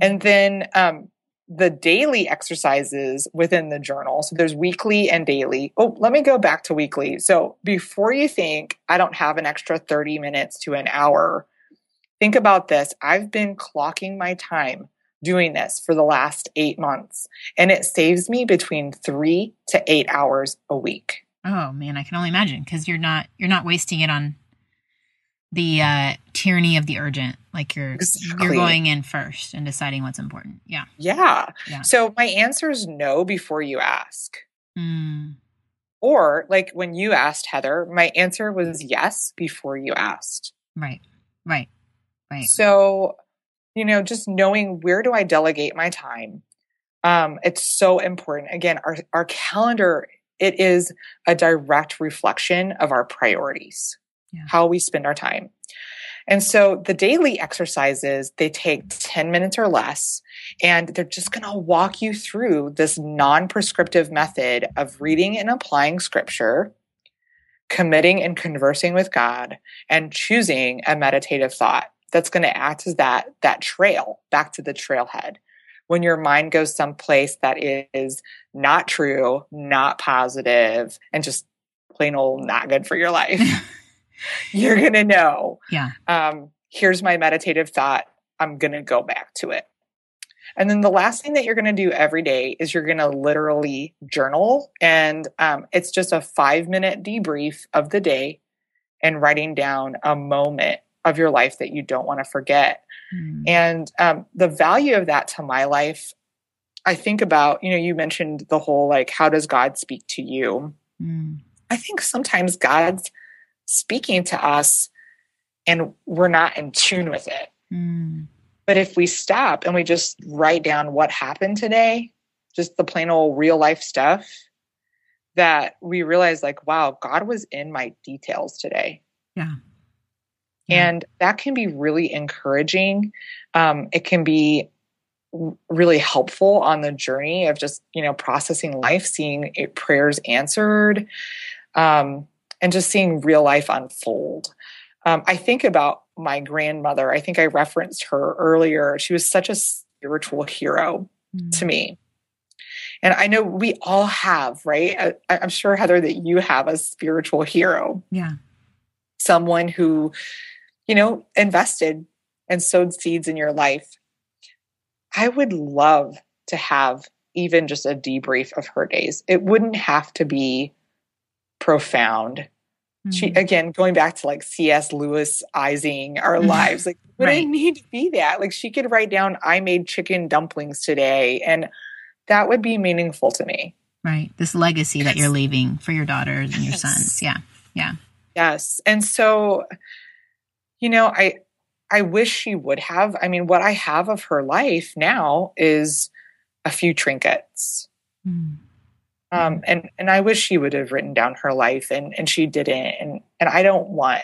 And then, um, the daily exercises within the journal. So there's weekly and daily. Oh, let me go back to weekly. So before you think I don't have an extra thirty minutes to an hour, think about this. I've been clocking my time doing this for the last eight months. And it saves me between three to eight hours a week. Oh man, I can only imagine. Cause you're not, you're not wasting it on the uh, tyranny of the urgent. Like you're, exactly. you're going in first and deciding what's important. Yeah. Yeah. yeah. So my answer is no before you ask. Mm. Or like when you asked Heather, my answer was yes before you asked. Right. Right. Right. So, you know, just knowing where do I delegate my time? Um, it's so important. Again, our, our calendar, it is a direct reflection of our priorities, yeah. how we spend our time. And so the daily exercises, they take ten minutes or less, and they're just going to walk you through this non-prescriptive method of reading and applying scripture, committing and conversing with God, and choosing a meditative thought that's going to act as that, that trail back to the trailhead. When your mind goes someplace that is not true, not positive, and just plain old not good for your life, you're going to know. Yeah. Um, here's my meditative thought. I'm going to go back to it. And then the last thing that you're going to do every day is you're going to literally journal. And um, it's just a five minute debrief of the day and writing down a moment of your life that you don't want to forget. Mm. And um, the value of that to my life, I think about, you know, you mentioned the whole, like, how does God speak to you? Mm. I think sometimes God's speaking to us and we're not in tune with it. Mm. But if we stop and we just write down what happened today, just the plain old real life stuff, that we realize, like, wow, God was in my details today. Yeah. Yeah. And that can be really encouraging. Um, it can be really helpful on the journey of just, you know, processing life, seeing it, prayers answered, um, and just seeing real life unfold. Um, I think about my grandmother. I think I referenced her earlier. She was such a spiritual hero mm-hmm. to me. And I know we all have, right? I, I'm sure, Heather, that you have a spiritual hero. Yeah. Someone who, you know, invested and sowed seeds in your life. I would love to have even just a debrief of her days. It wouldn't have to be profound. Mm-hmm. She, again, going back to like C S. Lewis-izing our lives, like, would right. I need to be that? Like, she could write down, I made chicken dumplings today, and that would be meaningful to me. Right. This legacy yes. that you're leaving for your daughters and your yes. sons. Yeah. Yeah. Yes. And so, you know, I, I wish she would have. I mean, what I have of her life now is a few trinkets. Mm. Um, and, and I wish she would have written down her life, and, and she didn't. And, and I don't want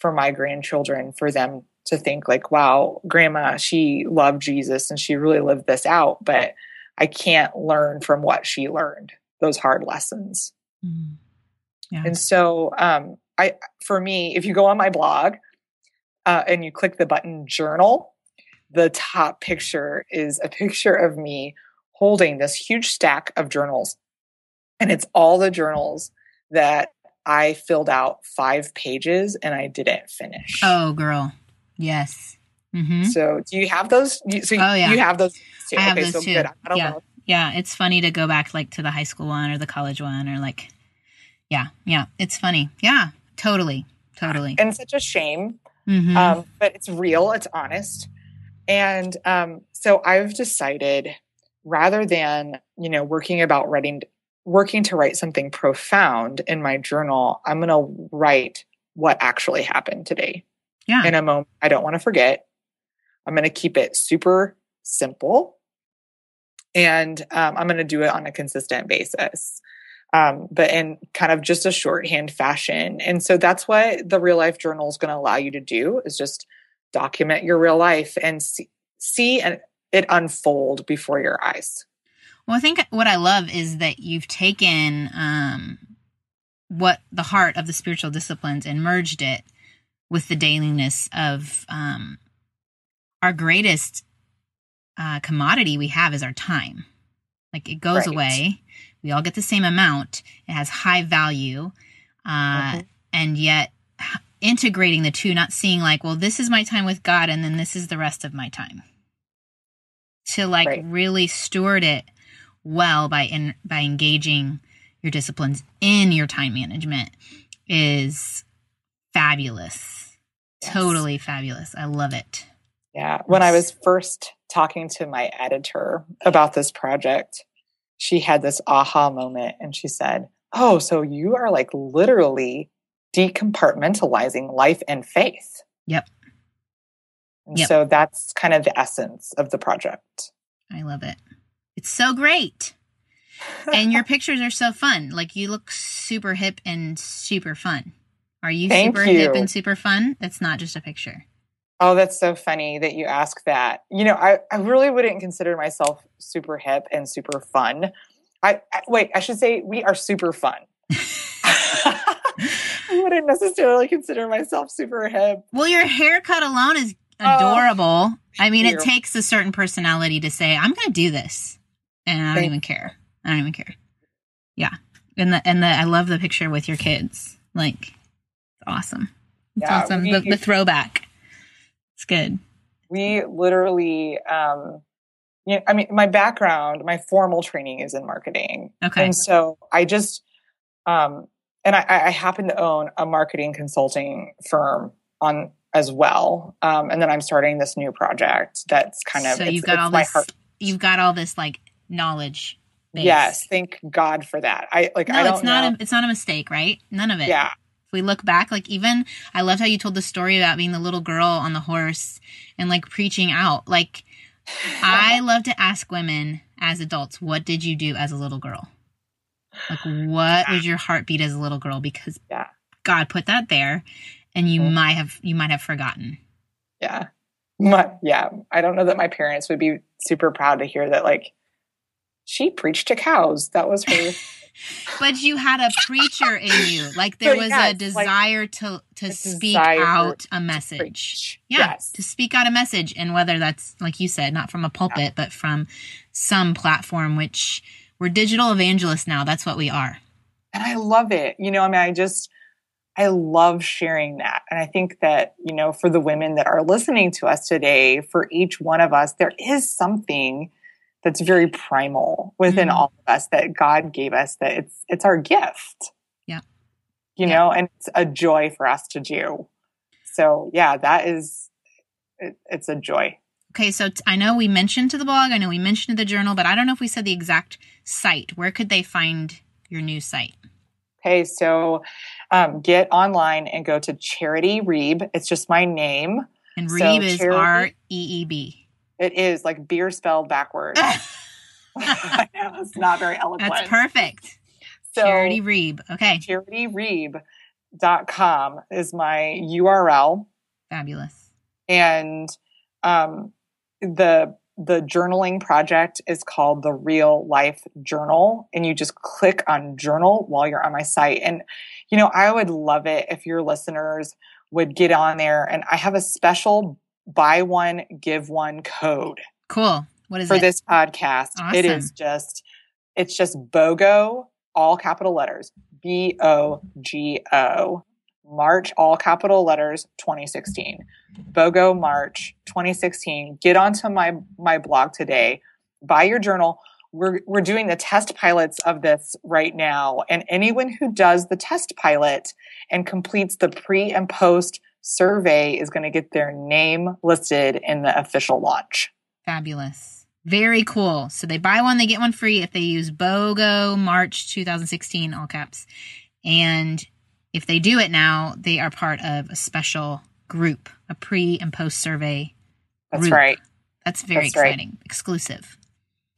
for my grandchildren, for them to think like, wow, grandma, she loved Jesus and she really lived this out, but I can't learn from what she learned, those hard lessons. Mm. Yeah. And so, um, I, for me, if you go on my blog, uh, and you click the button journal, the top picture is a picture of me holding this huge stack of journals. And it's all the journals that I filled out five pages and I didn't finish. Oh, girl. Yes. Mm-hmm. So do you have those? So you, oh, yeah. you have those too. I have okay, those so too. Good. I don't yeah. know. Yeah. It's funny to go back like to the high school one or the college one or like. Yeah. Yeah. It's funny. Yeah, totally. Totally. And such a shame, mm-hmm. um, but it's real. It's honest. And um, so I've decided rather than, you know, working about writing, working to write something profound in my journal, I'm going to write what actually happened today. Yeah. In a moment I don't want to forget. I'm going to keep it super simple. And um, I'm going to do it on a consistent basis. Um, but in kind of just a shorthand fashion. And so that's what the Real Life Journal is going to allow you to do, is just document your real life and see, see it unfold before your eyes. Well, I think what I love is that you've taken um, what the heart of the spiritual disciplines and merged it with the dailiness of um, our greatest uh, commodity we have is our time. Like it goes right. away. We all get the same amount. It has high value. Uh, mm-hmm. And yet integrating the two, not seeing like, well, this is my time with God and then this is the rest of my time. To like right. really steward it well by in, by engaging your disciplines in your time management is fabulous. Yes. Totally fabulous. I love it. Yeah. When I was first talking to my editor about this project, she had this aha moment and she said, oh, so you are like literally decompartmentalizing life and faith. Yep. And yep. so that's kind of the essence of the project. I love it. It's so great. And your pictures are so fun. Like, you look super hip and super fun. Are you Thank super you. hip and super fun? That's not just a picture. Oh, that's so funny that you ask that. You know, I, I really wouldn't consider myself super hip and super fun. I, I wait, I should say we are super fun. I wouldn't necessarily consider myself super hip. Well, your haircut alone is adorable. Oh, I mean, you. It takes a certain personality to say, I'm going to do this. And I don't thank even care. I don't even care. Yeah. And the, and the, I love the picture with your kids. Like, it's awesome. It's yeah, awesome. We, the, the throwback. It's good. We literally, um, you know, I mean, my background, my formal training is in marketing. Okay. And so I just, um, and I, I happen to own a marketing consulting firm on as well. Um, and then I'm starting this new project that's kind of, so it's, you've got it's all my this, heart. You've got all this like knowledge base. Yes. Thank God for that. I like, no, I don't it's not know. A, it's not a mistake, right? None of it. Yeah. If we look back, like even, I loved how you told the story about being the little girl on the horse and like preaching out. Like I love to ask women as adults, what did you do as a little girl? Like what yeah. was your heartbeat as a little girl? Because yeah. God put that there and you mm-hmm. might have, you might have forgotten. Yeah. My, yeah. I don't know that my parents would be super proud to hear that. Like she preached to cows. That was her. But you had a preacher in you. Like there so, was yes, a desire like, to, to speak out a message. To yeah. Yes. To speak out a message. And whether that's, like you said, not from a pulpit, yeah. but from some platform, which we're digital evangelists now. That's what we are. And I love it. You know, I mean, I just, I love sharing that. And I think that, you know, for the women that are listening to us today, for each one of us, there is something that's very primal within mm-hmm. all of us that God gave us, that it's, it's our gift, yeah, you yeah. know, and it's a joy for us to do. So yeah, that is, it, it's a joy. Okay. So t- I know we mentioned to the blog, I know we mentioned to the journal, but I don't know if we said the exact site. Where could they find your new site? Okay. So, um, get online and go to Charity Reeb. It's just my name. And Reeb so is Charity- R E E B. It is like beer spelled backwards. I know, it's not very eloquent. That's perfect. So, Charity Reeb. Okay. Charity Reeb dot com is my U R L. Fabulous. And um, the the journaling project is called the Real Life Journal. And you just click on journal while you're on my site. And, you know, I would love it if your listeners would get on there. And I have a special buy one, give one code. Cool. What is for it? For this podcast. Awesome. It is just, it's just BOGO, all capital letters, B O G O, March, all capital letters, twenty sixteen. BOGO March twenty sixteen. Get onto my, my blog today. Buy your journal. We're, we're doing the test pilots of this right now. And anyone who does the test pilot and completes the pre and post survey is going to get their name listed in the official launch. Fabulous. Very cool. So they buy one, they get one free if they use BOGO March twenty sixteen, all caps. And if they do it now, they are part of a special group, a pre and post survey group. That's right. That's very That's exciting. Right. Exclusive.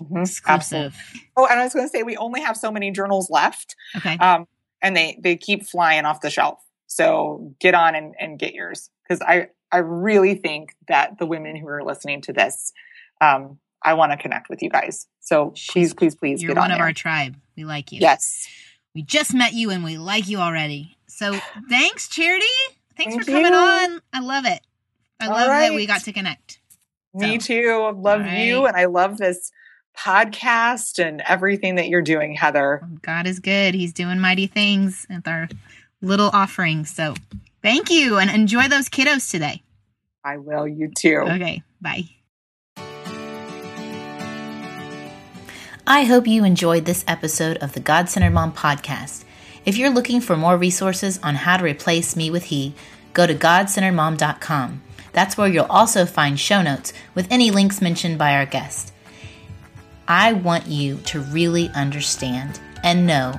Mm-hmm. Exclusive. Absolutely. Oh, and I was going to say, we only have so many journals left. Okay. Um, and they, they keep flying off the shelf. So get on and, and get yours, because I, I really think that the women who are listening to this, um, I want to connect with you guys. So please, please, please You're get on You're one of there. Our tribe. We like you. Yes. We just met you and we like you already. So thanks, Charity. Thanks Thank for coming you. on. I love it. I all love right. that we got to connect. So. Me too. I love right. you. And I love this podcast and everything that you're doing, Heather. God is good. He's doing mighty things with our little offering. So thank you and enjoy those kiddos today. I will. You too. Okay. Bye. I hope you enjoyed this episode of the God Centered Mom podcast. If you're looking for more resources on how to replace me with he, go to god centered mom dot com. That's where you'll also find show notes with any links mentioned by our guest. I want you to really understand and know